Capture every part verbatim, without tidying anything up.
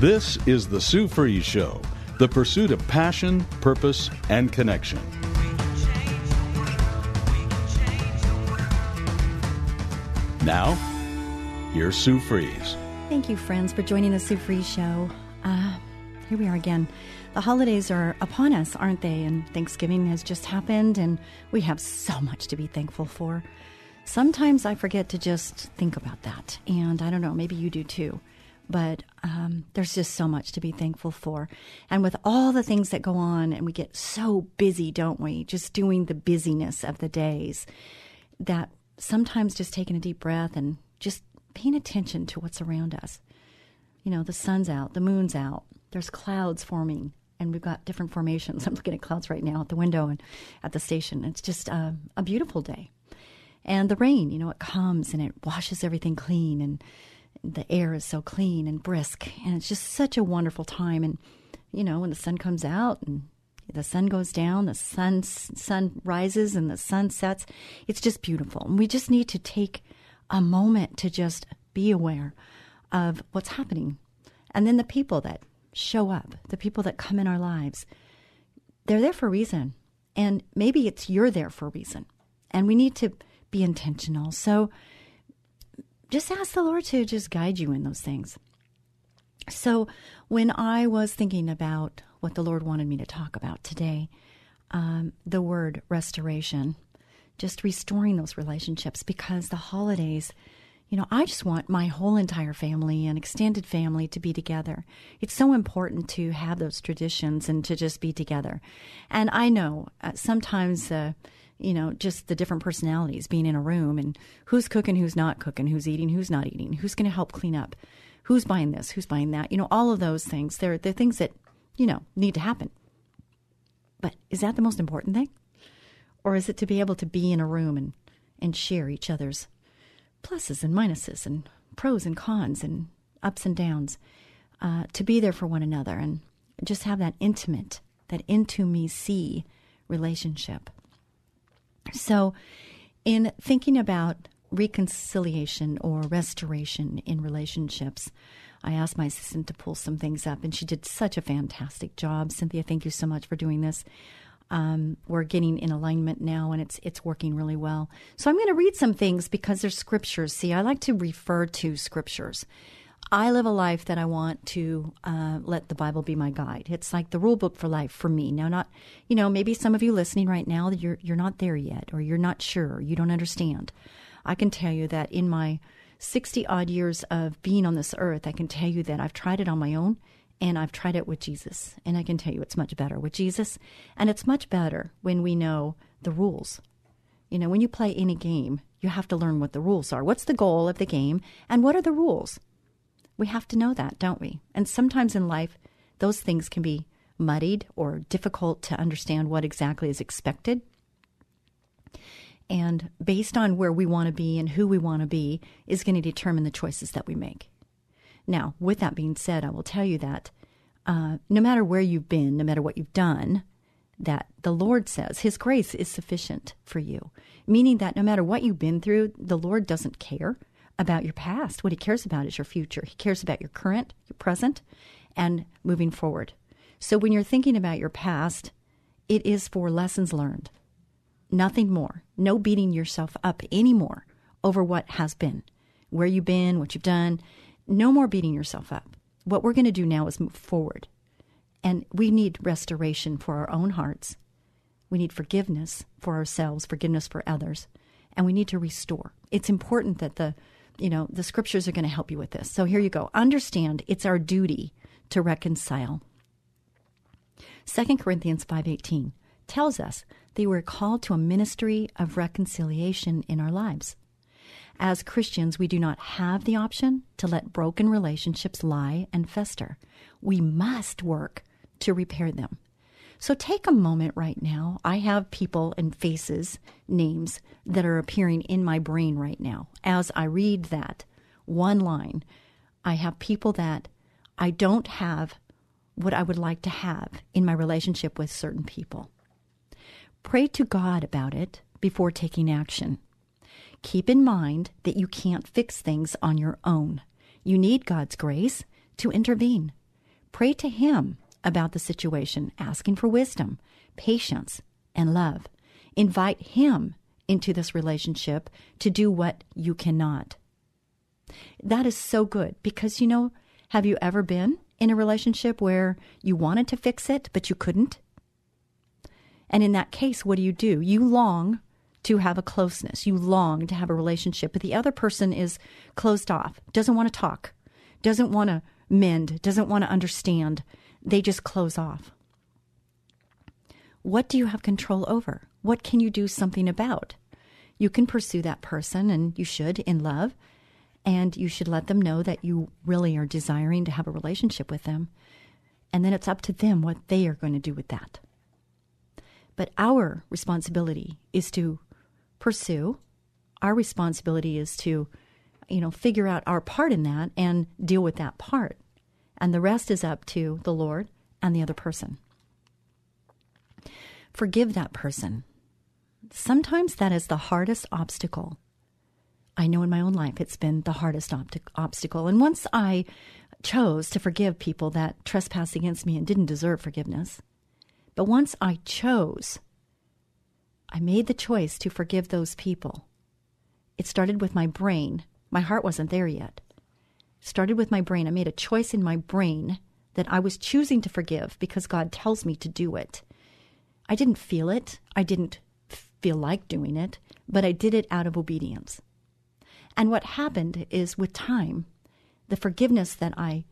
This is the Sue Fries Show, the pursuit of passion, purpose, and connection. Now, here's Sue Fries. Thank you, friends, for joining the Sue Fries Show. Uh, here we are again. The holidays are upon us, aren't they? And Thanksgiving has just happened, and we have so much to be thankful for. Sometimes I forget to just think about that, and I don't know, maybe you do too. But um, there's just so much to be thankful for. And with all the things that go on, and we get so busy, don't we? Just doing the busyness of the days, that sometimes just taking a deep breath and just paying attention to what's around us. You know, the sun's out, the moon's out, there's clouds forming, and we've got different formations. I'm looking at clouds right now at the window and at the station. It's just uh, a beautiful day. And the rain, you know, it comes and it washes everything clean, and the air is so clean and brisk, and it's just such a wonderful time. And, you know, when the sun comes out and the sun goes down, the sun, sun rises and the sun sets, it's just beautiful. And we just need to take a moment to just be aware of what's happening. And then the people that show up, the people that come in our lives, they're there for a reason. And maybe it's you're there for a reason. And we need to be intentional. So just ask the Lord to just guide you in those things. So when I was thinking about what the Lord wanted me to talk about today, um, the word restoration, just restoring those relationships, because the holidays, you know, I just want my whole entire family and extended family to be together. It's so important to have those traditions and to just be together. And I know uh, sometimes uh, you know, just the different personalities being in a room, and who's cooking, who's not cooking, who's eating, who's not eating, who's going to help clean up, who's buying this, who's buying that, you know, all of those things. They're, they're things that, you know, need to happen. But is that the most important thing? Or is it to be able to be in a room and, and share each other's pluses and minuses and pros and cons and ups and downs, uh, to be there for one another and just have that intimate, that into me see relationship. So in thinking about reconciliation or restoration in relationships, I asked my assistant to pull some things up, and she did such a fantastic job. Cynthia, thank you so much for doing this. Um, we're getting in alignment now, and it's it's working really well. So I'm going to read some things because there's scriptures. See, I like to refer to scriptures. I live a life that I want to uh, let the Bible be my guide. It's like the rule book for life for me. Now, not, you know, maybe some of you listening right now, you're you're not there yet, or you're not sure, you don't understand. I can tell you that in my sixty-odd years of being on this earth, I can tell you that I've tried it on my own, and I've tried it with Jesus. And I can tell you it's much better with Jesus. And it's much better when we know the rules. You know, when you play any game, you have to learn what the rules are. What's the goal of the game, and what are the rules? We have to know that, don't we? And sometimes in life, those things can be muddied or difficult to understand what exactly is expected. And based on where we want to be and who we want to be is going to determine the choices that we make. Now, with that being said, I will tell you that uh, no matter where you've been, no matter what you've done, that the Lord says His grace is sufficient for you, meaning that no matter what you've been through, the Lord doesn't care about your past. What He cares about is your future. He cares about your current, your present, and moving forward. So when you're thinking about your past, it is for lessons learned. Nothing more. No beating yourself up anymore over what has been, where you've been, what you've done. No more beating yourself up. What we're going to do now is move forward. And we need restoration for our own hearts. We need forgiveness for ourselves, forgiveness for others, and we need to restore. It's important that the You know, the scriptures are going to help you with this. So here you go. Understand it's our duty to reconcile. Second Corinthians five eighteen tells us They were called to a ministry of reconciliation in our lives. As Christians, we do not have the option to let broken relationships lie and fester. We must work to repair them. So take a moment right now. I have people and faces, names that are appearing in my brain right now. As I read that one line, I have people that I don't have what I would like to have in my relationship with certain people. Pray to God about it before taking action. Keep in mind that you can't fix things on your own. You need God's grace to intervene. Pray to Him about the situation, asking for wisdom, patience, and love. Invite Him into this relationship to do what you cannot. That is so good because, you know, have you ever been in a relationship where you wanted to fix it, but you couldn't? And in that case, what do you do? You long to have a closeness. You long to have a relationship, but the other person is closed off, doesn't want to talk, doesn't want to mend, doesn't want to understand. They just close off. What do you have control over? What can you do something about? You can pursue that person, and you should, in love, and you should let them know that you really are desiring to have a relationship with them, and then it's up to them what they are going to do with that. But our responsibility is to pursue. Our responsibility is to, you know, figure out our part in that and deal with that part. And the rest is up to the Lord and the other person. Forgive that person. Sometimes that is the hardest obstacle. I know in my own life it's been the hardest ob- obstacle. And once I chose to forgive people that trespassed against me and didn't deserve forgiveness, but once I chose, I made the choice to forgive those people. It started with my brain. My heart wasn't there yet. It started with my brain. I made a choice in my brain that I was choosing to forgive because God tells me to do it. I didn't feel it. I didn't feel like doing it, but I did it out of obedience. And what happened is with time, the forgiveness that I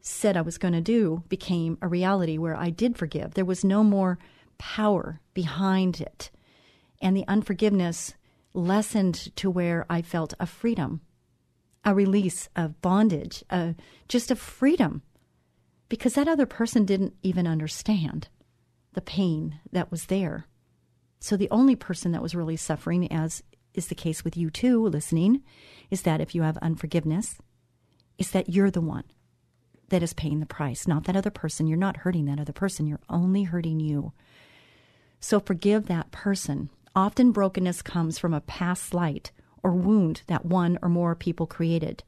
said I was going to do became a reality where I did forgive. There was no more power behind it. And the unforgiveness lessened to where I felt a freedom, a release of bondage, a, just a freedom, because that other person didn't even understand the pain that was there. So the only person that was really suffering, as is the case with you too listening, is that if you have unforgiveness, is that you're the one that is paying the price, not that other person. You're not hurting that other person. You're only hurting you. So forgive that person. Often brokenness comes from a past slight or wound that one or more people created.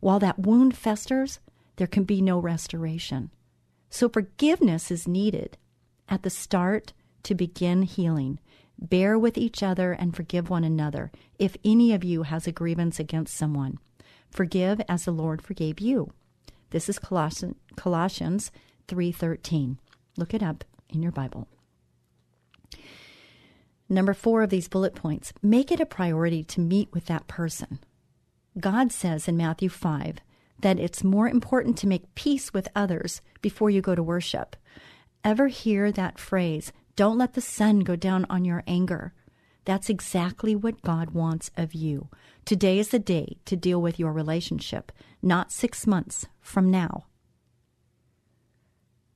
While that wound festers, there can be no restoration. So forgiveness is needed at the start to begin healing. Bear with each other and forgive one another. If any of you has a grievance against someone, forgive as the Lord forgave you. This is Colossians three thirteen. Look it up in your Bible. Number four of these bullet points, make it a priority to meet with that person. God says in Matthew five that it's more important to make peace with others before you go to worship. Ever hear that phrase, don't let the sun go down on your anger? That's exactly what God wants of you. Today is the day to deal with your relationship, not six months from now.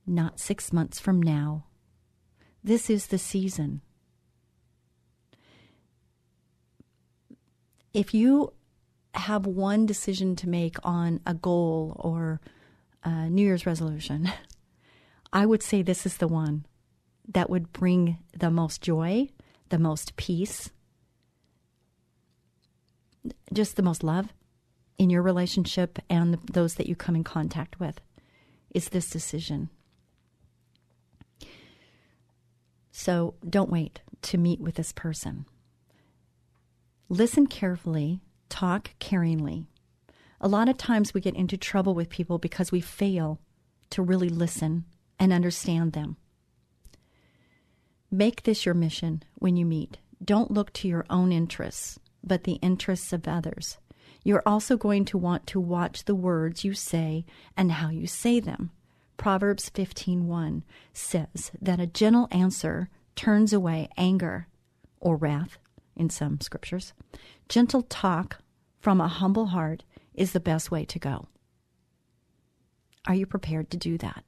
Not six months from now. This is the season. If you have one decision to make on a goal or a New Year's resolution, I would say this is the one that would bring the most joy, the most peace, just the most love in your relationship and those that you come in contact with, is this decision. So don't wait to meet with this person. Listen carefully, talk caringly. A lot of times we get into trouble with people because we fail to really listen and understand them. Make this your mission when you meet. Don't look to your own interests, but the interests of others. You're also going to want to watch the words you say and how you say them. Proverbs fifteen one says that a gentle answer turns away anger or wrath in some scriptures. Gentle talk from a humble heart is the best way to go. Are you prepared to do that?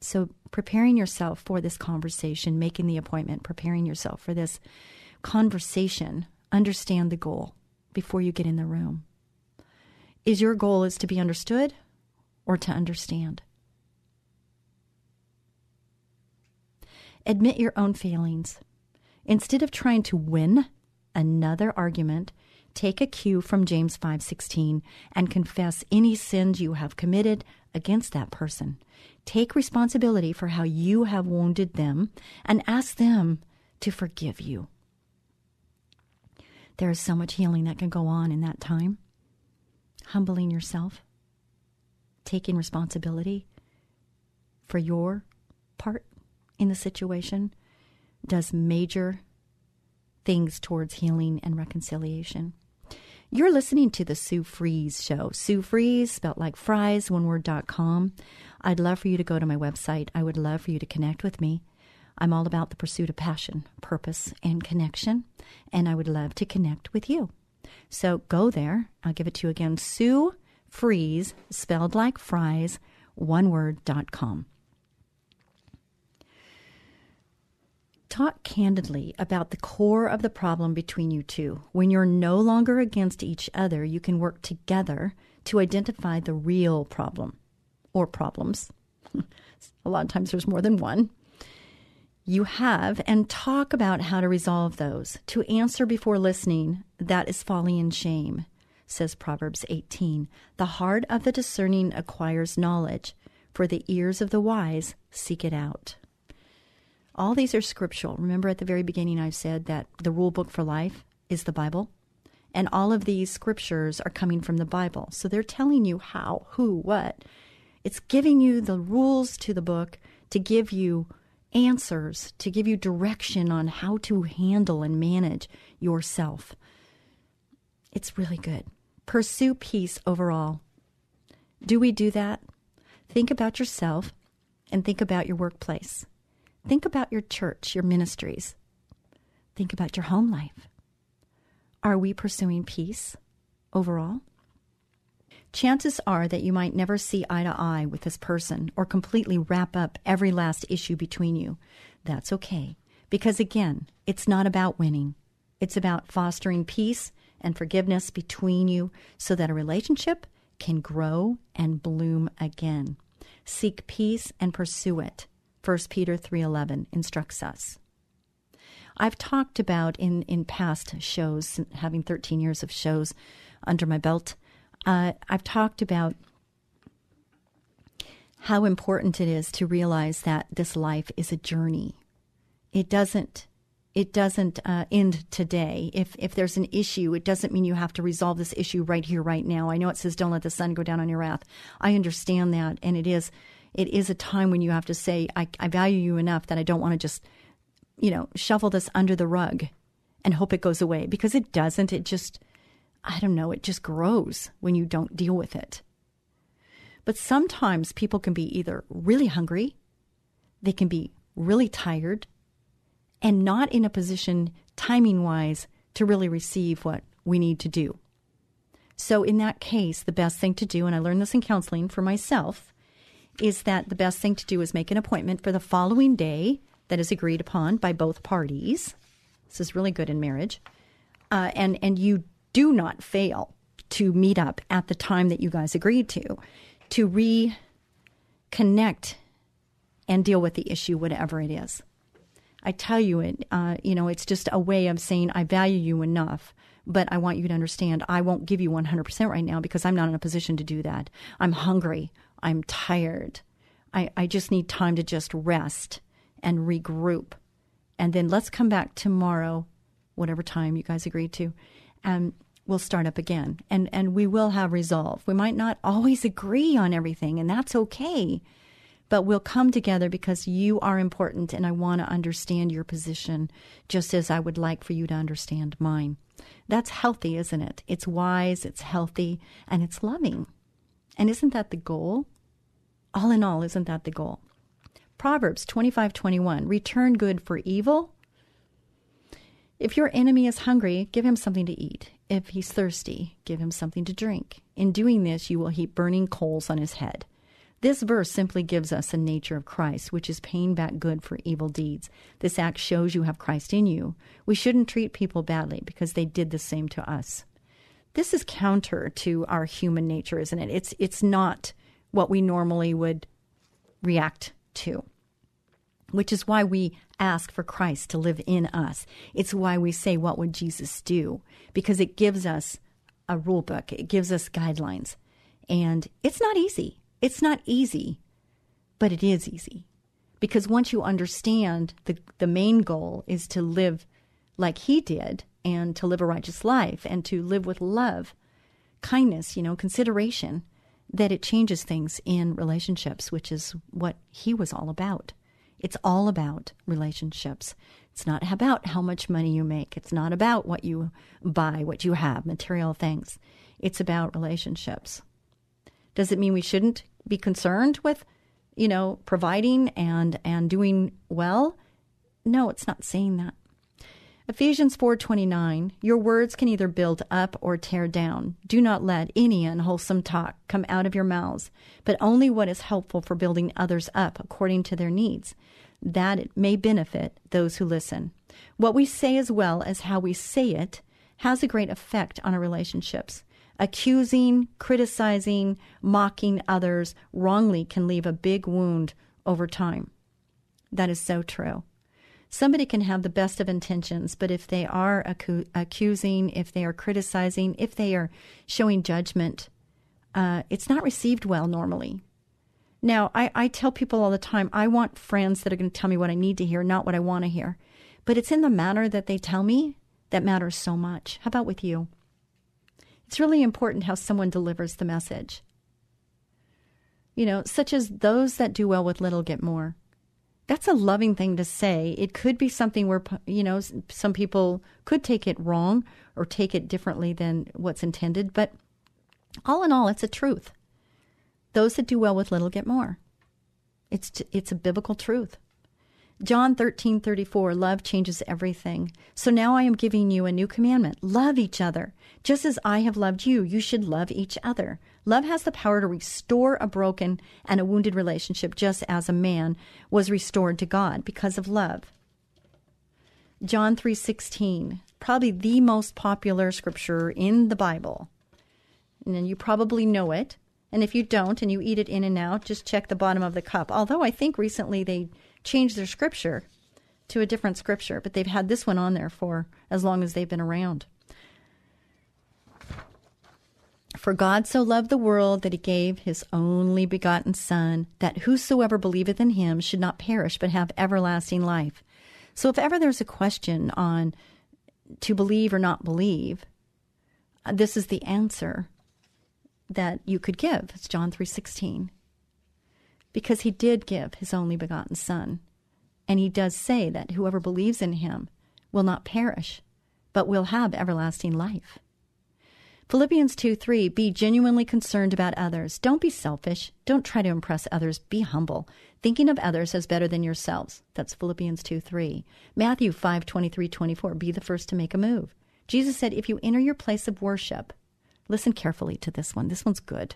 So preparing yourself for this conversation, making the appointment, preparing yourself for this conversation, understand the goal before you get in the room. Is your goal is to be understood or to understand? Admit your own failings. Instead of trying to win another argument, take a cue from James five sixteen and confess any sins you have committed against that person. Take responsibility for how you have wounded them and ask them to forgive you. There is so much healing that can go on in that time. Humbling yourself, taking responsibility for your part in the situation does major things towards healing and reconciliation. You're listening to the Sue Fries Show. Sue Fries, spelled like fries, one word, dot com. I'd love for you to go to my website. I would love for you to connect with me. I'm all about the pursuit of passion, purpose, and connection, and I would love to connect with you. So go there. I'll give it to you again. Sue Fries, spelled like fries, one word, dot com. Talk candidly about the core of the problem between you two. When you're no longer against each other, you can work together to identify the real problem or problems. A lot of times there's more than one. You have and talk about how to resolve those. To answer before listening, that is folly and shame, says Proverbs eighteen. The heart of the discerning acquires knowledge. For the ears of the wise seek it out. All these are scriptural. Remember at the very beginning I said that the rule book for life is the Bible. And all of these scriptures are coming from the Bible. So they're telling you how, who, what. It's giving you the rules to the book to give you answers, to give you direction on how to handle and manage yourself. It's really good. Pursue peace overall. Do we do that? Think about yourself and think about your workplace. Think about your church, your ministries. Think about your home life. Are we pursuing peace overall? Chances are that you might never see eye to eye with this person or completely wrap up every last issue between you. That's okay. Because again, it's not about winning. It's about fostering peace and forgiveness between you so that a relationship can grow and bloom again. Seek peace and pursue it. First Peter three eleven instructs us. I've talked about in, in past shows, having thirteen years of shows under my belt, uh, I've talked about how important it is to realize that this life is a journey. It doesn't it doesn't uh, end today. If, if there's an issue, it doesn't mean you have to resolve this issue right here, right now. I know it says don't let the sun go down on your wrath. I understand that, and it is It is a time when you have to say, I, I value you enough that I don't want to just, you know, shovel this under the rug and hope it goes away. Because it doesn't. It just, I don't know, it just grows when you don't deal with it. But sometimes people can be either really hungry, they can be really tired, and not in a position timing-wise to really receive what we need to do. So in that case, the best thing to do, and I learned this in counseling for myself, is that the best thing to do is make an appointment for the following day that is agreed upon by both parties. This is really good in marriage. Uh, and, and you do not fail to meet up at the time that you guys agreed to, to reconnect and deal with the issue, whatever it is. I tell you it, uh, you know, it's just a way of saying I value you enough. But I want you to understand I won't give you one hundred percent right now because I'm not in a position to do that. I'm hungry. I'm tired. I, I just need time to just rest and regroup. And then let's come back tomorrow, whatever time you guys agreed to, and we'll start up again. And, and we will have resolve. We might not always agree on everything, and that's okay. But we'll come together because you are important, and I want to understand your position just as I would like for you to understand mine. That's healthy, isn't it? It's wise, it's healthy, and it's loving. And isn't that the goal? All in all, isn't that the goal? Proverbs twenty-five twenty-one, return good for evil. If your enemy is hungry, give him something to eat. If he's thirsty, give him something to drink. In doing this, you will heap burning coals on his head. This verse simply gives us the nature of Christ, which is paying back good for evil deeds. This act shows you have Christ in you. We shouldn't treat people badly because they did the same to us. This is counter to our human nature, isn't it? It's it's not what we normally would react to, which is why we ask for Christ to live in us. It's why we say, what would Jesus do? Because it gives us a rule book. It gives us guidelines. And it's not easy. It's not easy, but it is easy, because once you understand the the main goal is to live like he did and to live a righteous life and to live with love, kindness, you know, consideration, that it changes things in relationships, which is what he was all about. It's all about relationships. It's not about how much money you make. It's not about what you buy, what you have, material things. It's about relationships. Does it mean we shouldn't be concerned with, you know, providing and, and doing well? No, it's not saying that. Ephesians four twenty-nine, your words can either build up or tear down. Do not let any unwholesome talk come out of your mouths, but only what is helpful for building others up according to their needs, that it may benefit those who listen. What we say as well as how we say it has a great effect on our relationships. Accusing, criticizing, mocking others wrongly can leave a big wound over time. That is so true. Somebody can have the best of intentions, but if they are acu- accusing, if they are criticizing, if they are showing judgment, uh, it's not received well normally. Now, I, I tell people all the time, I want friends that are going to tell me what I need to hear, not what I want to hear. But it's in the manner that they tell me that matters so much. How about with you? It's really important how someone delivers the message. You know, such as those that do well with little get more. That's a loving thing to say. It could be something where, you know, some people could take it wrong or take it differently than what's intended. But all in all, it's a truth. Those that do well with little get more. It's it's a biblical truth. John thirteen thirty-four, love changes everything. So now I am giving you a new commandment. Love each other. Just as I have loved you, you should love each other. Love has the power to restore a broken and a wounded relationship, just as a man was restored to God because of love. John three sixteen, probably the most popular scripture in the Bible. And you probably know it. And if you don't and you eat it in and out, just check the bottom of the cup. Although I think recently they changed their scripture to a different scripture, but they've had this one on there for as long as they've been around. For God so loved the world that he gave his only begotten Son, that whosoever believeth in him should not perish but have everlasting life. So if ever there's a question on to believe or not believe, this is the answer that you could give. It's John three sixteen. Because he did give his only begotten Son. And he does say that whoever believes in him will not perish, but will have everlasting life. Philippians two three, be genuinely concerned about others. Don't be selfish. Don't try to impress others. Be humble, thinking of others as better than yourselves. That's Philippians two three. Matthew five twenty-three to twenty-four, be the first to make a move. Jesus said, if you enter your place of worship, listen carefully to this one. This one's good.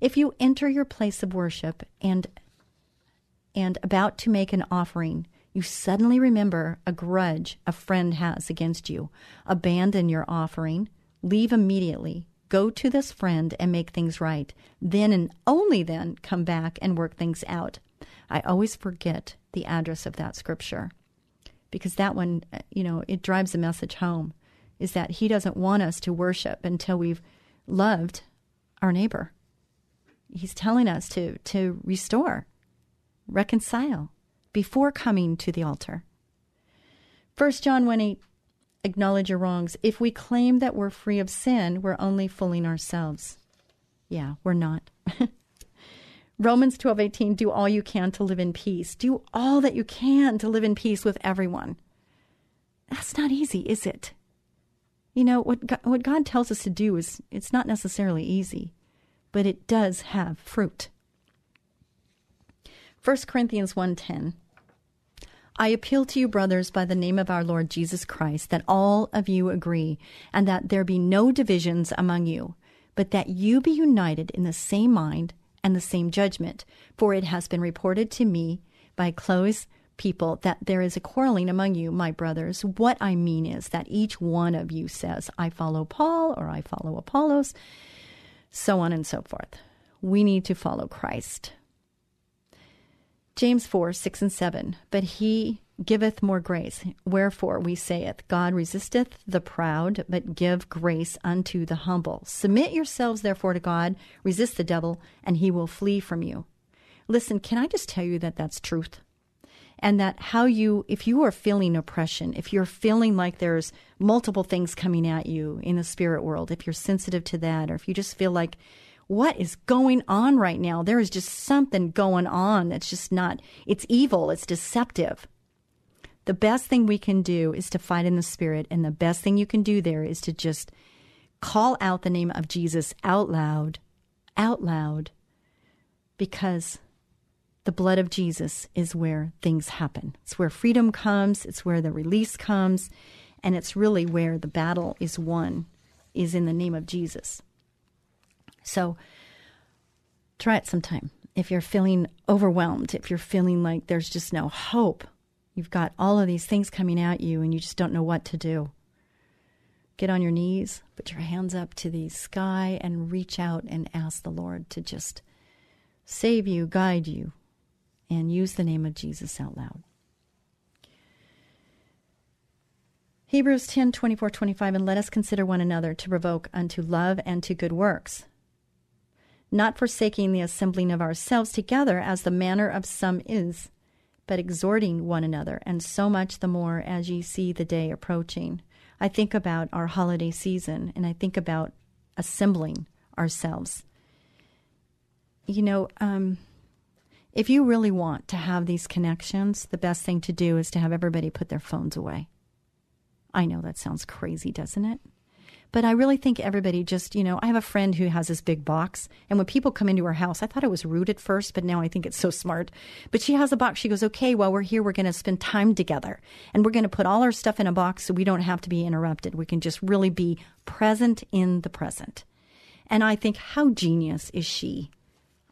If you enter your place of worship and and about to make an offering, you suddenly remember a grudge a friend has against you. Abandon your offering, leave immediately, go to this friend and make things right. Then and only then come back and work things out. I always forget the address of that scripture because that one, you know, it drives the message home, is that he doesn't want us to worship until we've loved our neighbor. He's telling us to, to restore, reconcile before coming to the altar. First John one eight, acknowledge your wrongs. If we claim that we're free of sin, we're only fooling ourselves. Yeah, we're not. Romans twelve eighteen, do all you can to live in peace. Do all that you can to live in peace with everyone. That's not easy, is it? You know, what God, what God tells us to do is, it's not necessarily easy, but it does have fruit. First Corinthians one ten. I appeal to you, brothers, by the name of our Lord Jesus Christ, that all of you agree, and that there be no divisions among you, but that you be united in the same mind and the same judgment. For it has been reported to me by close people that there is a quarreling among you, my brothers. What I mean is that each one of you says, I follow Paul, or I follow Apollos, so on and so forth. We need to follow Christ. James four, six and seven, but he giveth more grace. Wherefore we saith, God resisteth the proud, but give grace unto the humble. Submit yourselves therefore to God, resist the devil, and he will flee from you. Listen, can I just tell you that that's truth? And that how you, if you are feeling oppression, if you're feeling like there's multiple things coming at you in the spirit world, if you're sensitive to that, or if you just feel like, what is going on right now? There is just something going on that's just not, it's evil, it's deceptive. The best thing we can do is to fight in the spirit, and the best thing you can do there is to just call out the name of Jesus out loud, out loud, because the blood of Jesus is where things happen. It's where freedom comes, it's where the release comes, and it's really where the battle is won, is in the name of Jesus. So try it sometime. If you're feeling overwhelmed, if you're feeling like there's just no hope, you've got all of these things coming at you and you just don't know what to do, get on your knees, put your hands up to the sky, and reach out and ask the Lord to just save you, guide you, and use the name of Jesus out loud. Hebrews ten, twenty-four, twenty-five, and let us consider one another to provoke unto love and to good works, not forsaking the assembling of ourselves together as the manner of some is, but exhorting one another, and so much the more as ye see the day approaching. I think about our holiday season, and I think about assembling ourselves. You know, um, if you really want to have these connections, the best thing to do is to have everybody put their phones away. I know that sounds crazy, doesn't it? But I really think everybody just, you know, I have a friend who has this big box, and when people come into her house, I thought it was rude at first, but now I think it's so smart. But she has a box. She goes, okay, while we're here, we're going to spend time together, and we're going to put all our stuff in a box so we don't have to be interrupted. We can just really be present in the present. And I think, how genius is she?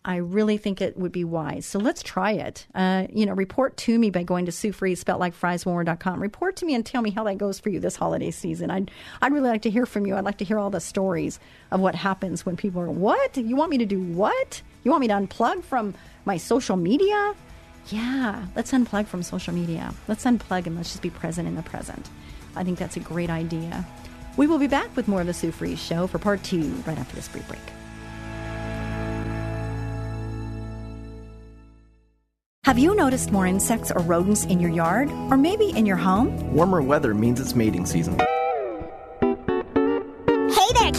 I really think it would be wise. So let's try it. Uh, you know, report to me by going to Sue Fries, spelled like fries one word dot com. Report to me and tell me how that goes for you this holiday season. I'd, I'd really like to hear from you. I'd like to hear all the stories of what happens when people are, what? You want me to do what? You want me to unplug from my social media? Yeah, let's unplug from social media. Let's unplug and let's just be present in the present. I think that's a great idea. We will be back with more of the Sue Fries Show for part two right after this brief break. Have you noticed more insects or rodents in your yard, or maybe in your home? Warmer weather means it's mating season. Hey there,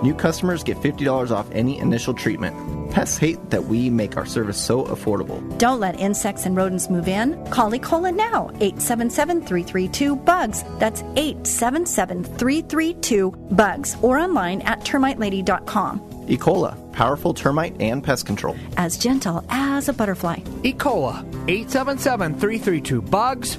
New customers get fifty dollars off any initial treatment. Pests hate that we make our service so affordable. Don't let insects and rodents move in. Call Ecola now, eight seven seven, three three two, B U G S. That's eight seven seven, three three two, B U G S, or online at termite lady dot com. Ecola, powerful termite and pest control. As gentle as a butterfly. Ecola, eight seven seven, three three two, B U G S.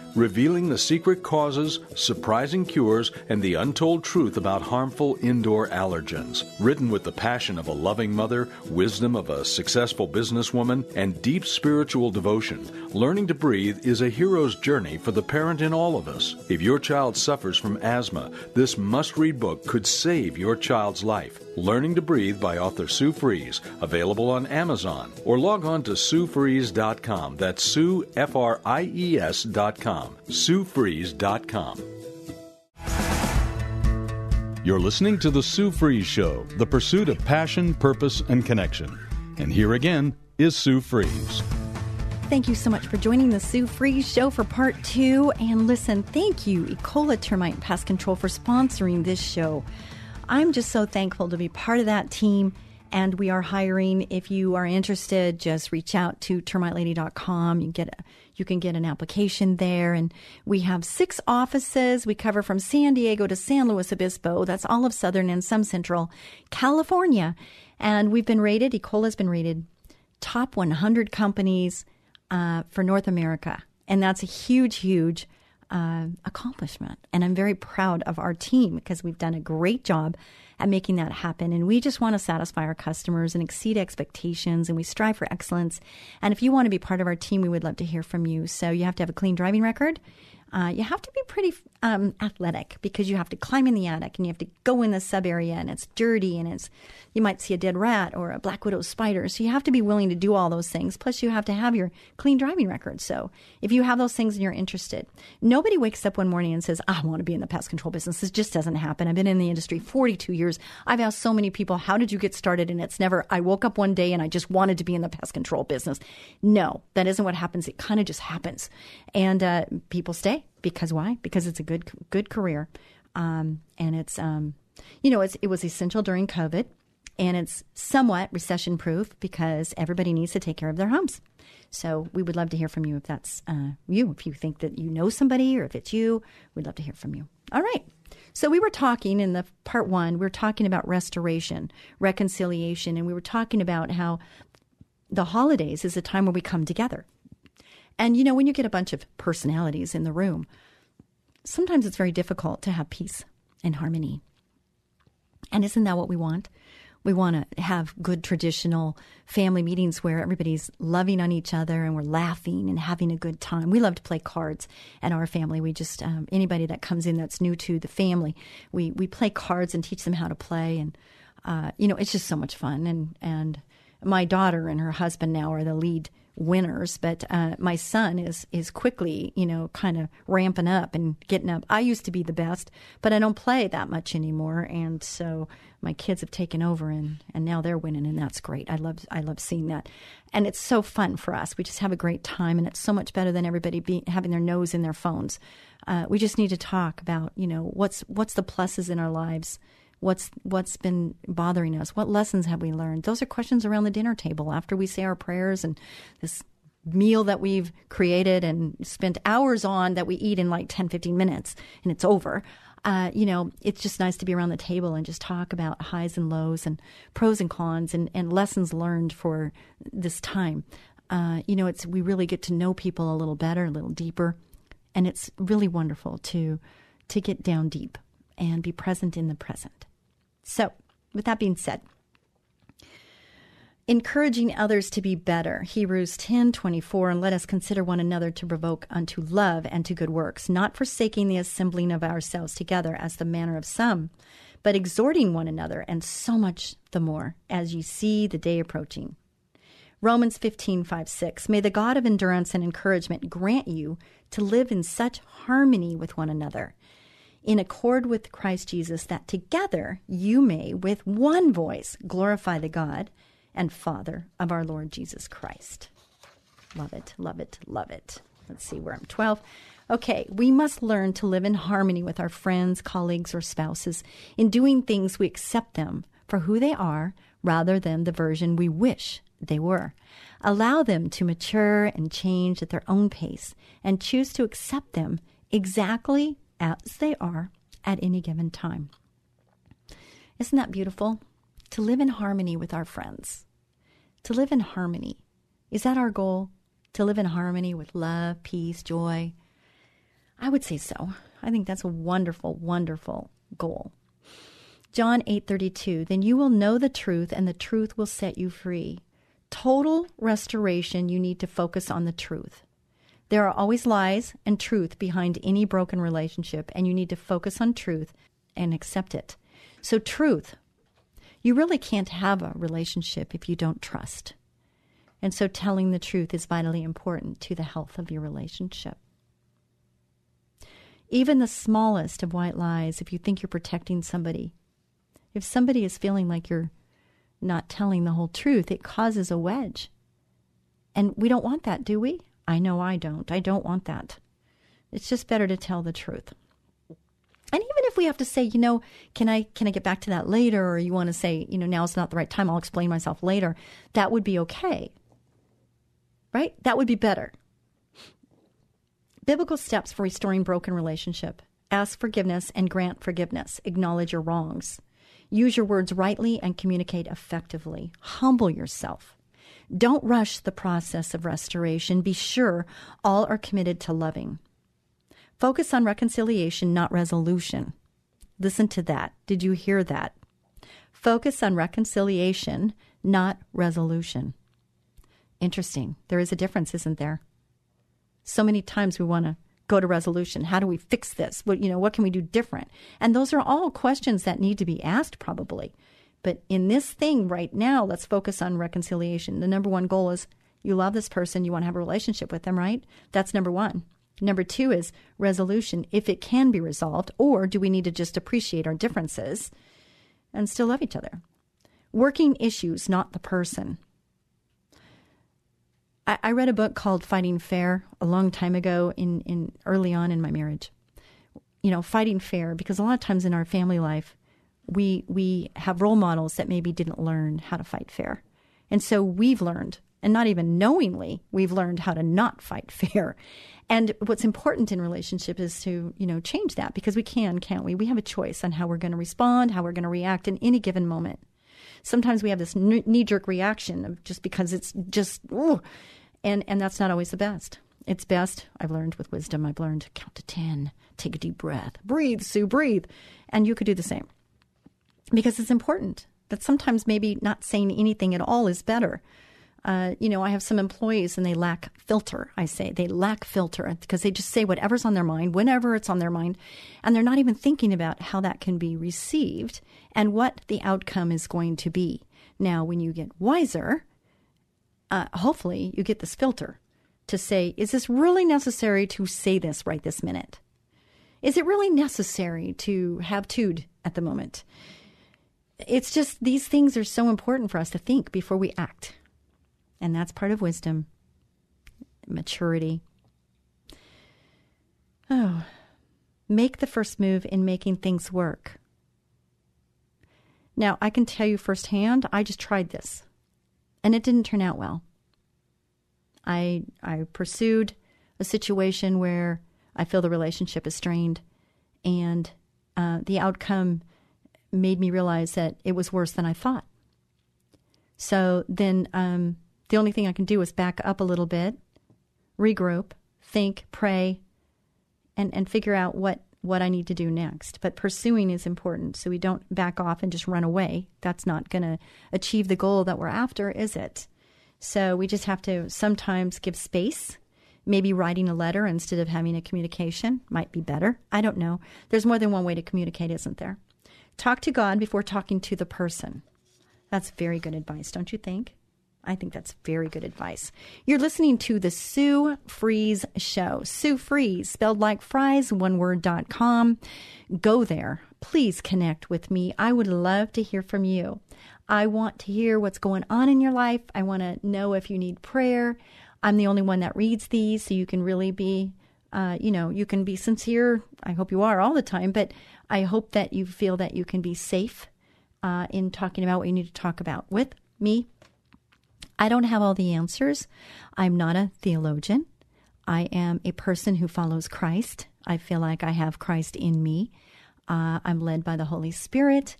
revealing the secret causes, surprising cures, and the untold truth about harmful indoor allergens. Written with the passion of a loving mother, wisdom of a successful businesswoman, and deep spiritual devotion, Learning to Breathe is a hero's journey for the parent in all of us. If your child suffers from asthma, this must-read book could save your child's life. Learning to Breathe by author Sue Fries, available on Amazon, or log on to Sue Fries dot com. That's Sue, F R I E S dot com, Sue Fries dot com. You're listening to The Sue Fries Show, the pursuit of passion, purpose, and connection. And here again is Sue Fries. Thank you so much for joining the Sue Fries Show for part two. And listen, thank you, Ecola Termite and Pest Control, for sponsoring this show. I'm just so thankful to be part of that team, and we are hiring. If you are interested, just reach out to Termite Lady dot com. You can get a, you can get an application there, and we have six offices. We cover from San Diego to San Luis Obispo. That's all of Southern and some Central California, and we've been rated. Ecola's been rated top one hundred companies uh, for North America, and that's a huge, huge. Uh, accomplishment. And I'm very proud of our team because we've done a great job at making that happen. And we just want to satisfy our customers and exceed expectations, and we strive for excellence. And if you want to be part of our team, we would love to hear from you. So you have to have a clean driving record. Uh, you have to be pretty um, athletic because you have to climb in the attic and you have to go in the sub area, and it's dirty, and it's you might see a dead rat or a black widow spider. So you have to be willing to do all those things. Plus, you have to have your clean driving record. So if you have those things and you're interested, nobody wakes up one morning and says, I want to be in the pest control business. This just doesn't happen. I've been in the industry forty-two years. I've asked so many people, how did you get started? And it's never, I woke up one day and I just wanted to be in the pest control business. No, that isn't what happens. It kind of just happens. And uh, people stay. Because why? Because it's a good good career. Um, and it's, um, you know, it's, it was essential during COVID. And it's somewhat recession-proof because everybody needs to take care of their homes. So we would love to hear from you if that's uh, you. If you think that you know somebody or if it's you, we'd love to hear from you. All right. So we were talking in the part one, we were talking about restoration, reconciliation, and we were talking about how the holidays is a time where we come together. And, you know, when you get a bunch of personalities in the room, sometimes it's very difficult to have peace and harmony. And isn't that what we want? We want to have good traditional family meetings where everybody's loving on each other and we're laughing and having a good time. We love to play cards at our family. We just, um, anybody that comes in that's new to the family, we, we play cards and teach them how to play. And, uh, you know, it's just so much fun. And, and my daughter and her husband now are the lead winners, but uh, my son is is quickly, you know, kind of ramping up and getting up. I used to be the best, but I don't play that much anymore, and so my kids have taken over, and, and now they're winning, and that's great. I love I love seeing that, and it's so fun for us. We just have a great time, and it's so much better than everybody be, having their nose in their phones. Uh, we just need to talk about, you know, what's what's the pluses in our lives. What's what's been bothering us? What lessons have we learned? Those are questions around the dinner table after we say our prayers and this meal that we've created and spent hours on that we eat in like ten, fifteen minutes and it's over. Uh, you know, it's just nice to be around the table and just talk about highs and lows and pros and cons and, and lessons learned for this time. Uh, you know, it's we really get to know people a little better, a little deeper, and it's really wonderful to to get down deep and be present in the present. So, with that being said, encouraging others to be better, Hebrews ten twenty-four, and let us consider one another to provoke unto love and to good works, not forsaking the assembling of ourselves together as the manner of some, but exhorting one another, and so much the more as ye see the day approaching. Romans fifteen, five, six, may the God of endurance and encouragement grant you to live in such harmony with one another, in accord with Christ Jesus, that together you may with one voice glorify the God and Father of our Lord Jesus Christ. Love it, love it, love it. Let's see where I'm twelve. Okay, we must learn to live in harmony with our friends, colleagues, or spouses. In doing things, we accept them for who they are rather than the version we wish they were. Allow them to mature and change at their own pace and choose to accept them exactly as they are at any given time. Isn't that beautiful? To live in harmony with our friends. To live in harmony. Is that our goal? To live in harmony with love, peace, joy. I would say so. I think that's a wonderful, wonderful goal. John eight thirty-two, then you will know the truth and the truth will set you free. Total restoration, you need to focus on the truth. There are always lies and truth behind any broken relationship, and you need to focus on truth and accept it. So truth, you really can't have a relationship if you don't trust. And so telling the truth is vitally important to the health of your relationship. Even the smallest of white lies, if you think you're protecting somebody, if somebody is feeling like you're not telling the whole truth, it causes a wedge. And we don't want that, do we? I know I don't. I don't want that. It's just better to tell the truth. And even if we have to say, you know, can I can I get back to that later? Or you want to say, you know, now's not the right time. I'll explain myself later. That would be okay. Right? That would be better. Biblical steps for restoring broken relationship. Ask forgiveness and grant forgiveness. Acknowledge your wrongs. Use your words rightly and communicate effectively. Humble yourself. Don't rush the process of restoration. Be sure all are committed to loving. Focus on reconciliation, not resolution. Listen to that. Did you hear that? Focus on reconciliation, not resolution. Interesting. There is a difference, isn't there? So many times we want to go to resolution. How do we fix this? What, you know, what can we do different? And those are all questions that need to be asked probably. But in this thing right now, let's focus on reconciliation. The number one goal is you love this person. You want to have a relationship with them, right? That's number one. Number two is resolution. If it can be resolved, or do we need to just appreciate our differences and still love each other? Working issues, not the person. I read a book called Fighting Fair a long time ago in, in early on in my marriage, you know, fighting fair, because a lot of times in our family life, we, we have role models that maybe didn't learn how to fight fair. And so we've learned, and not even knowingly, we've learned how to not fight fair. And what's important in relationship is to, you know, change that, because we can, can't we? We have a choice on how we're going to respond, how we're going to react in any given moment. Sometimes we have this knee-jerk reaction of just because it's just, ooh, and, and that's not always the best. It's best, I've learned with wisdom, I've learned count to ten, take a deep breath, breathe, Sue, breathe. And you could do the same, because it's important that sometimes maybe not saying anything at all is better. Uh, you know, I have some employees and they lack filter, I say. They lack filter because they just say whatever's on their mind, whenever it's on their mind, and they're not even thinking about how that can be received and what the outcome is going to be. Now, when you get wiser, uh, hopefully you get this filter to say, is this really necessary to say this right this minute? Is it really necessary to have tood at the moment? It's just these things are so important for us to think before we act. And that's part of wisdom, maturity. Oh, make the first move in making things work. Now, I can tell you firsthand, I just tried this and it didn't turn out well. I I pursued a situation where I feel the relationship is strained, and uh, the outcome made me realize that it was worse than I thought. So then... um. The only thing I can do is back up a little bit, regroup, think, pray, and, and figure out what, what I need to do next. But pursuing is important, so we don't back off and just run away. That's not going to achieve the goal that we're after, is it? So we just have to sometimes give space. Maybe writing a letter instead of having a communication might be better. I don't know. There's more than one way to communicate, isn't there? Talk to God before talking to the person. That's very good advice, don't you think? I think that's very good advice. You're listening to the Sue Fries Show. Sue Fries, spelled like fries, one word, dot com. Go there. Please connect with me. I would love to hear from you. I want to hear what's going on in your life. I want to know if you need prayer. I'm the only one that reads these, so you can really be, uh, you know, you can be sincere. I hope you are all the time, but I hope that you feel that you can be safe uh, in talking about what you need to talk about with me. I don't have all the answers. I'm not a theologian. I am a person who follows Christ. I feel like I have Christ in me. Uh, I'm led by the Holy Spirit.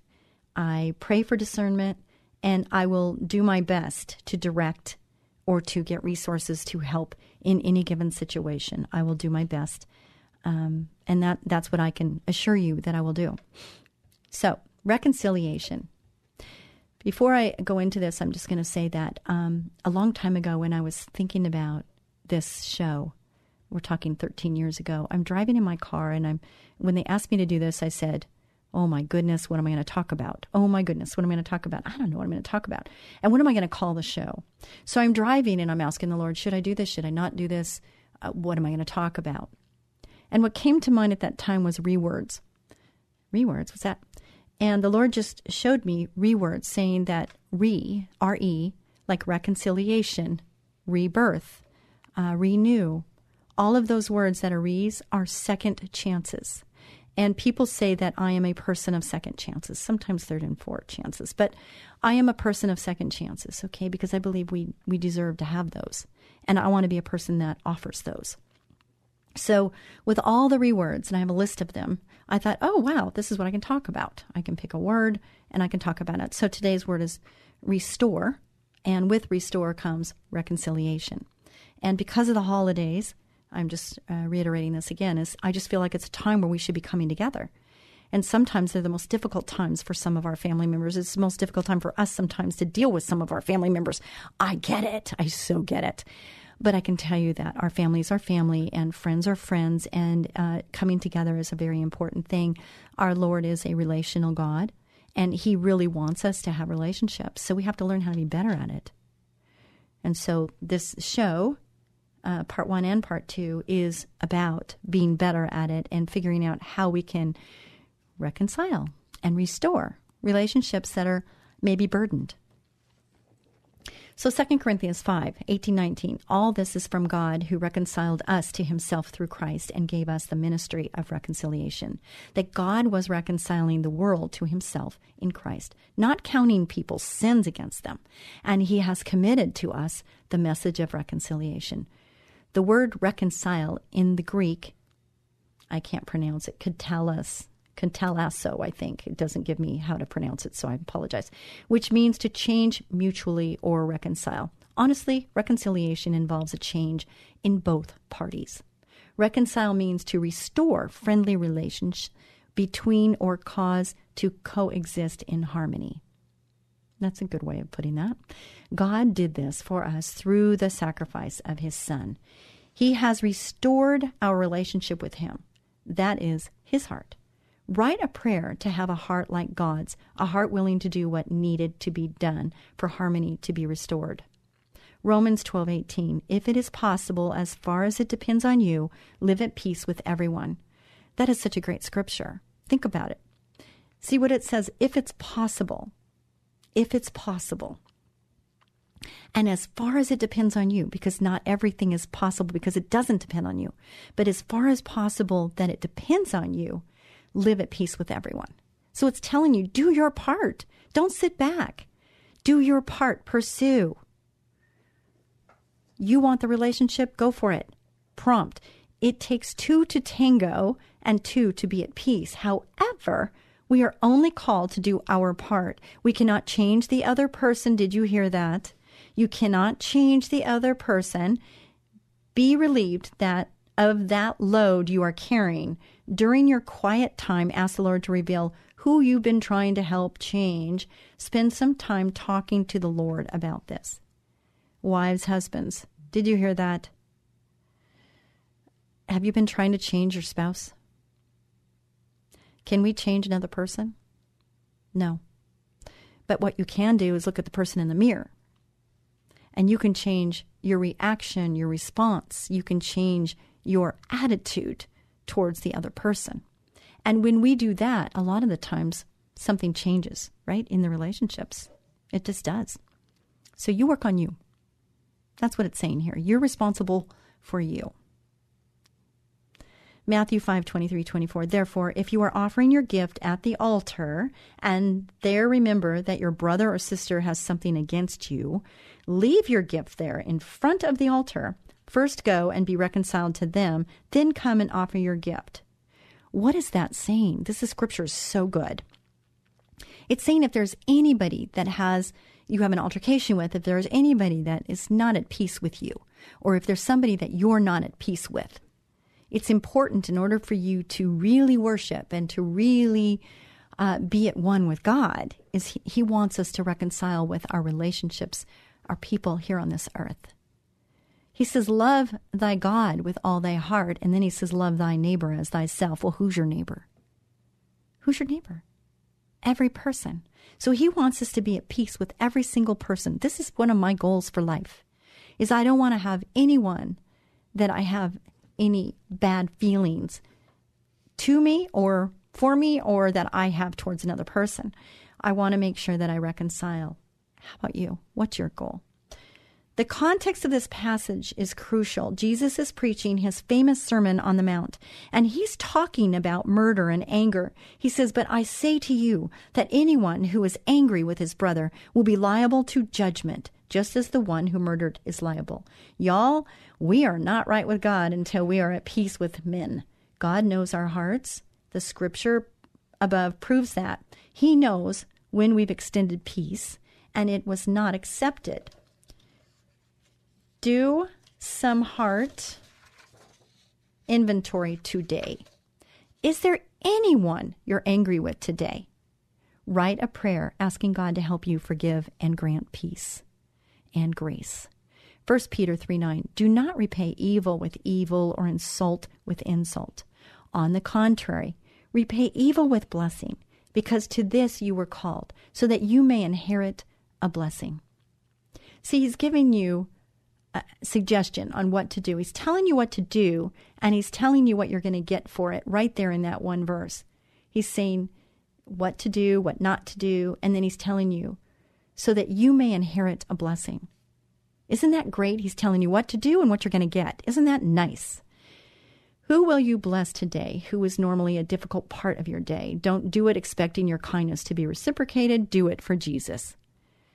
I pray for discernment, and I will do my best to direct or to get resources to help in any given situation. I will do my best Um, and that, that's what I can assure you that I will do. So reconciliation. Before I go into this, I'm just going to say that um, a long time ago when I was thinking about this show, we're talking thirteen years ago, I'm driving in my car, and I'm when they asked me to do this, I said, oh my goodness, what am I going to talk about? Oh my goodness, what am I going to talk about? I don't know what I'm going to talk about. And what am I going to call the show? So I'm driving and I'm asking the Lord, should I do this? Should I not do this? Uh, what am I going to talk about? And what came to mind at that time was rewords. Rewords, what's that? And the Lord just showed me rewords, saying that re, R E, like reconciliation, rebirth, uh, renew. All of those words that are re's are second chances. And people say that I am a person of second chances, sometimes third and fourth chances. But I am a person of second chances, okay, because I believe we, we deserve to have those. And I want to be a person that offers those. So with all the rewords, and I have a list of them, I thought, oh, wow, this is what I can talk about. I can pick a word and I can talk about it. So today's word is restore. And with restore comes reconciliation. And because of the holidays, I'm just uh, reiterating this again, is I just feel like it's a time where we should be coming together. And sometimes they're the most difficult times for some of our family members. It's the most difficult time for us sometimes to deal with some of our family members. I get it. I so get it. But I can tell you that our families are family and friends are friends, and uh, coming together is a very important thing. Our Lord is a relational God, and He really wants us to have relationships. So we have to learn how to be better at it. And so this show, uh, part one and part two, is about being better at it and figuring out how we can reconcile and restore relationships that are maybe burdened. So Second Corinthians five, eighteen, nineteen, all this is from God, who reconciled us to Himself through Christ and gave us the ministry of reconciliation, that God was reconciling the world to Himself in Christ, not counting people's sins against them. And He has committed to us the message of reconciliation. The word reconcile in the Greek, I can't pronounce it, katalas. Contalasso, I think. It doesn't give me how to pronounce it, so I apologize. Which means to change mutually or reconcile. Honestly, reconciliation involves a change in both parties. Reconcile means to restore friendly relations between or cause to coexist in harmony. That's a good way of putting that. God did this for us through the sacrifice of His Son. He has restored our relationship with Him. That is His heart. Write a prayer to have a heart like God's, a heart willing to do what needed to be done for harmony to be restored. Romans twelve eighteen, if it is possible, as far as it depends on you, live at peace with everyone. That is such a great scripture. Think about it. See what it says, if it's possible, if it's possible. And as far as it depends on you, because not everything is possible because it doesn't depend on you, but as far as possible that it depends on you, live at peace with everyone. So it's telling you, do your part. Don't sit back. Do your part. Pursue. You want the relationship? Go for it. Prompt. It takes two to tango and two to be at peace. However, we are only called to do our part. We cannot change the other person. Did you hear that? You cannot change the other person. Be relieved that of that load you are carrying. During your quiet time, ask the Lord to reveal who you've been trying to help change. Spend some time talking to the Lord about this. Wives, husbands, did you hear that? Have you been trying to change your spouse? Can we change another person? No. But what you can do is look at the person in the mirror. And you can change your reaction, your response. You can change your attitude towards the other person. And when we do that, a lot of the times something changes, right? In the relationships. It just does. So you work on you. That's what it's saying here. You're responsible for you. Matthew five, twenty-three, twenty-four. Therefore, if you are offering your gift at the altar and there remember that your brother or sister has something against you, leave your gift there in front of the altar. First go and be reconciled to them, then come and offer your gift. What is that saying? This is scripture is so good. It's saying if there's anybody that has, you have an altercation with, if there's anybody that is not at peace with you, or if there's somebody that you're not at peace with, it's important in order for you to really worship and to really uh, be at one with God is he, he wants us to reconcile with our relationships, our people here on this earth. He says, love thy God with all thy heart. And then he says, love thy neighbor as thyself. Well, who's your neighbor? Who's your neighbor? Every person. So he wants us to be at peace with every single person. This is one of my goals for life, is I don't want to have anyone that I have any bad feelings to me or for me or that I have towards another person. I want to make sure that I reconcile. How about you? What's your goal? The context of this passage is crucial. Jesus is preaching his famous Sermon on the Mount, and he's talking about murder and anger. He says, but I say to you that anyone who is angry with his brother will be liable to judgment, just as the one who murdered is liable. Y'all, we are not right with God until we are at peace with men. God knows our hearts. The scripture above proves that. He knows when we've extended peace, and it was not accepted. Do some heart inventory today. Is there anyone you're angry with today? Write a prayer asking God to help you forgive and grant peace and grace. First Peter three nine, do not repay evil with evil or insult with insult. On the contrary, repay evil with blessing, because to this you were called, so that you may inherit a blessing. See, he's giving you Uh, suggestion on what to do. He's telling you what to do, and he's telling you what you're going to get for it right there in that one verse. He's saying what to do, what not to do, and then he's telling you so that you may inherit a blessing. Isn't that great? He's telling you what to do and what you're going to get. Isn't that nice? Who will you bless today who is normally a difficult part of your day? Don't do it expecting your kindness to be reciprocated. Do it for Jesus.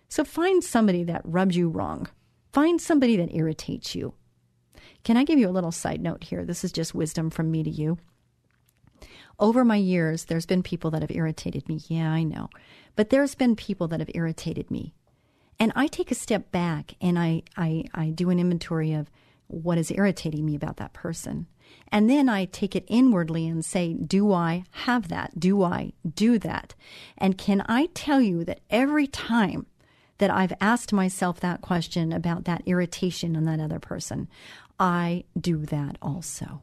So find somebody that rubbed you wrong. Find somebody that irritates you. Can I give you a little side note here? This is just wisdom from me to you. Over my years, there's been people that have irritated me. Yeah, I know. But there's been people that have irritated me. And I take a step back and I, I, I do an inventory of what is irritating me about that person. And then I take it inwardly and say, do I have that? Do I do that? And can I tell you that every time that I've asked myself that question about that irritation on that other person, I do that also.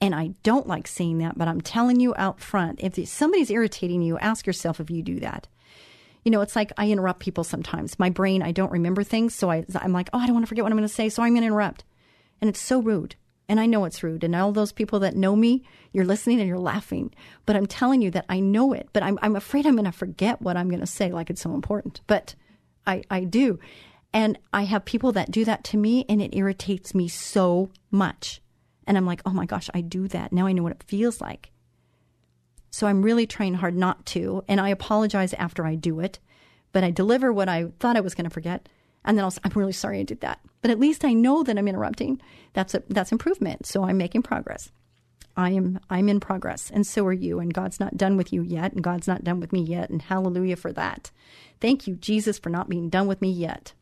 And I don't like seeing that, but I'm telling you out front, if somebody's irritating you, ask yourself if you do that. You know, it's like I interrupt people sometimes. My brain, I don't remember things, so I, I'm like, oh, I don't want to forget what I'm going to say, so I'm going to interrupt. And it's so rude. And I know it's rude. And all those people that know me, you're listening and you're laughing. But I'm telling you that I know it, but I'm, I'm afraid I'm going to forget what I'm going to say, like it's so important. But I, I do. And I have people that do that to me, and it irritates me so much. And I'm like, oh my gosh, I do that. Now I know what it feels like. So I'm really trying hard not to. And I apologize after I do it, but I deliver what I thought I was going to forget. And then I'll say, I'm really sorry I did that. But at least I know that I'm interrupting. That's a, that's improvement. So I'm making progress. I am, I'm in progress, and so are you, and God's not done with you yet, and God's not done with me yet, and hallelujah for that. Thank you, Jesus, for not being done with me yet.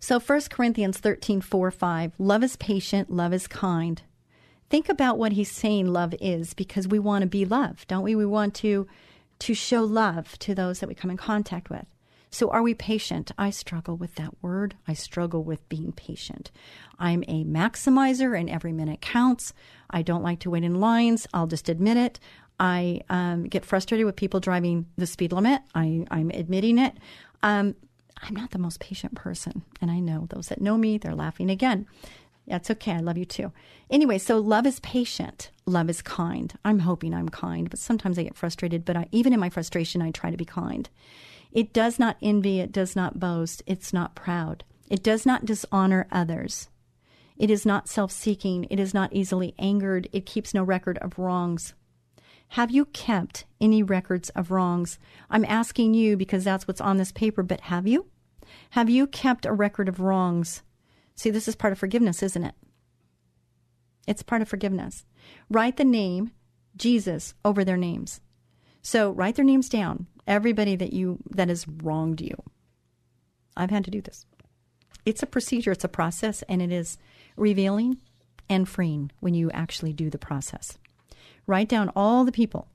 So First Corinthians thirteen, four, five, love is patient, love is kind. Think about what he's saying love is, because we want to be loved, don't we? We want to, to show love to those that we come in contact with. So are we patient? I struggle with that word. I struggle with being patient. I'm a maximizer and every minute counts. I don't like to wait in lines. I'll just admit it. I um, get frustrated with people driving the speed limit. I, I'm admitting it. Um, I'm not the most patient person. And I know those that know me, they're laughing again. That's okay. I love you too. Anyway, so love is patient. Love is kind. I'm hoping I'm kind, but sometimes I get frustrated. But I, even in my frustration, I try to be kind. It does not envy, it does not boast, it's not proud. It does not dishonor others. It is not self-seeking, it is not easily angered, it keeps no record of wrongs. Have you kept any records of wrongs? I'm asking you because that's what's on this paper, but have you? Have you kept a record of wrongs? See, this is part of forgiveness, isn't it? It's part of forgiveness. Write the name Jesus over their names. So write their names down. Everybody that you that has wronged you. I've had to do this. It's a procedure, it's a process, and it is revealing and freeing when you actually do the process. Write down all the people,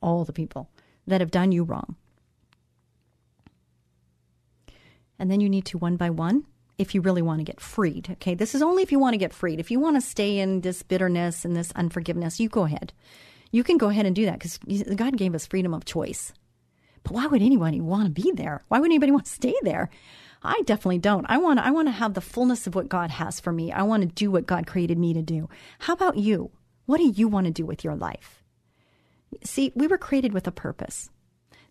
all the people that have done you wrong. And then you need to, one by one, if you really want to get freed. Okay, this is only if you want to get freed. If you want to stay in this bitterness and this unforgiveness, you go ahead. You can go ahead and do that because God gave us freedom of choice. But why would anybody want to be there? Why would anybody want to stay there? I definitely don't. I want to, I want to have the fullness of what God has for me. I want to do what God created me to do. How about you? What do you want to do with your life? See, we were created with a purpose.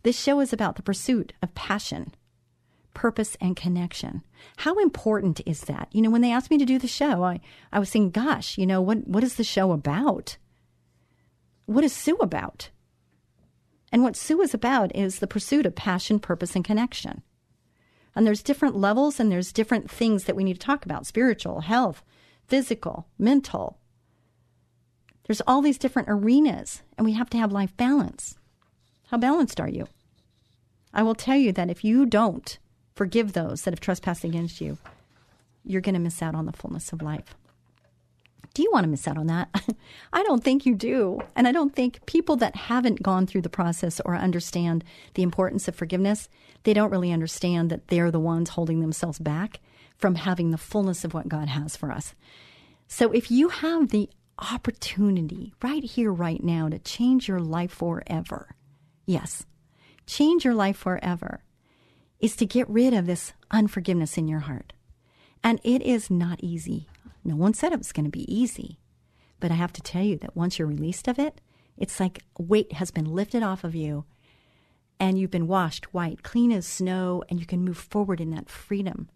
This show is about the pursuit of passion, purpose, and connection. How important is that? You know, when they asked me to do the show, I, I was thinking, gosh, you know, what, what is the show about? What is Sue about? And what Sue is about is the pursuit of passion, purpose, and connection. And there's different levels and there's different things that we need to talk about. Spiritual, health, physical, mental. There's all these different arenas and we have to have life balance. How balanced are you? I will tell you that if you don't forgive those that have trespassed against you, you're going to miss out on the fullness of life. Do you want to miss out on that? I don't think you do. And I don't think people that haven't gone through the process or understand the importance of forgiveness, they don't really understand that they're the ones holding themselves back from having the fullness of what God has for us. So if you have the opportunity right here, right now, to change your life forever, yes, change your life forever is to get rid of this unforgiveness in your heart. And it is not easy. No one said it was going to be easy. But I have to tell you that once you're released of it, it's like weight has been lifted off of you and you've been washed white, clean as snow, and you can move forward in that freedom.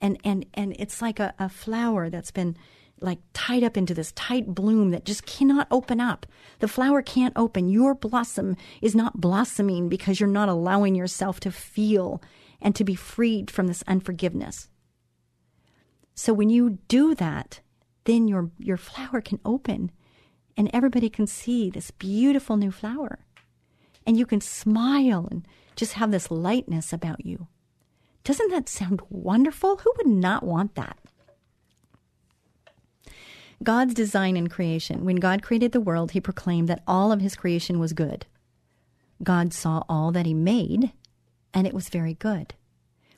And and, and it's like a, a flower that's been like tied up into this tight bloom that just cannot open up. The flower can't open. Your blossom is not blossoming because you're not allowing yourself to feel and to be freed from this unforgiveness. So when you do that, then your your flower can open and everybody can see this beautiful new flower. And you can smile and just have this lightness about you. Doesn't that sound wonderful? Who would not want that? God's design and creation. When God created the world, he proclaimed that all of his creation was good. God saw all that he made, and it was very good.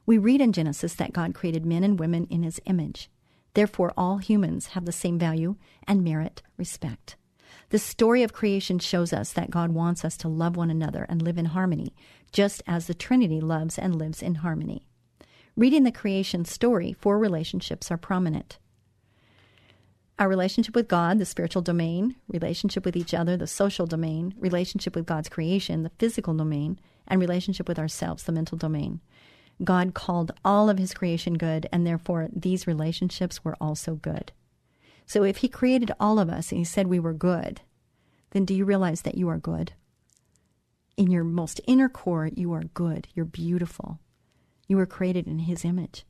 We read in Genesis that God created men and women in his image. Therefore, all humans have the same value and merit respect. The story of creation shows us that God wants us to love one another and live in harmony, just as the Trinity loves and lives in harmony. Reading the creation story, four relationships are prominent. Our relationship with God, the spiritual domain, relationship with each other, the social domain, relationship with God's creation, the physical domain, and relationship with ourselves, the mental domain. God called all of his creation good, and therefore these relationships were also good. So if he created all of us and he said we were good, then do you realize that you are good? In your most inner core, you are good. You're beautiful. You were created in his image.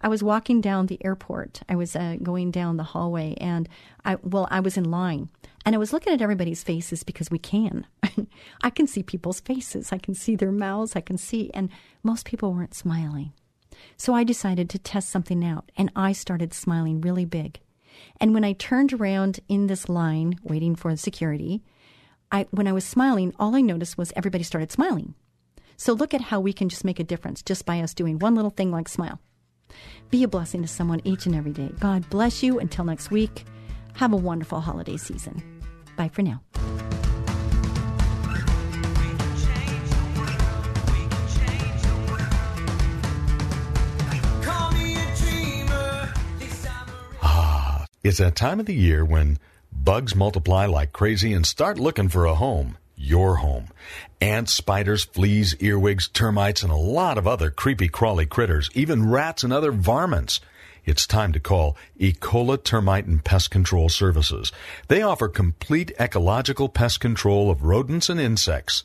I was walking down the airport. I was uh, going down the hallway, and I well, I was in line, and I was looking at everybody's faces because we can. I can see people's faces. I can see their mouths. I can see, and most people weren't smiling. So I decided to test something out, and I started smiling really big. And when I turned around in this line waiting for security, I when I was smiling, all I noticed was everybody started smiling. So look at how we can just make a difference just by us doing one little thing like smile. Be a blessing to someone each and every day. God bless you. Until next week, have a wonderful holiday season. Bye for now. Ah, it's that time of the year when bugs multiply like crazy and start looking for a home. Your home. Ants, spiders, fleas, earwigs, termites, and a lot of other creepy crawly critters, even rats and other varmints. It's time to call Ecola Termite and Pest Control Services. They offer complete ecological pest control of rodents and insects.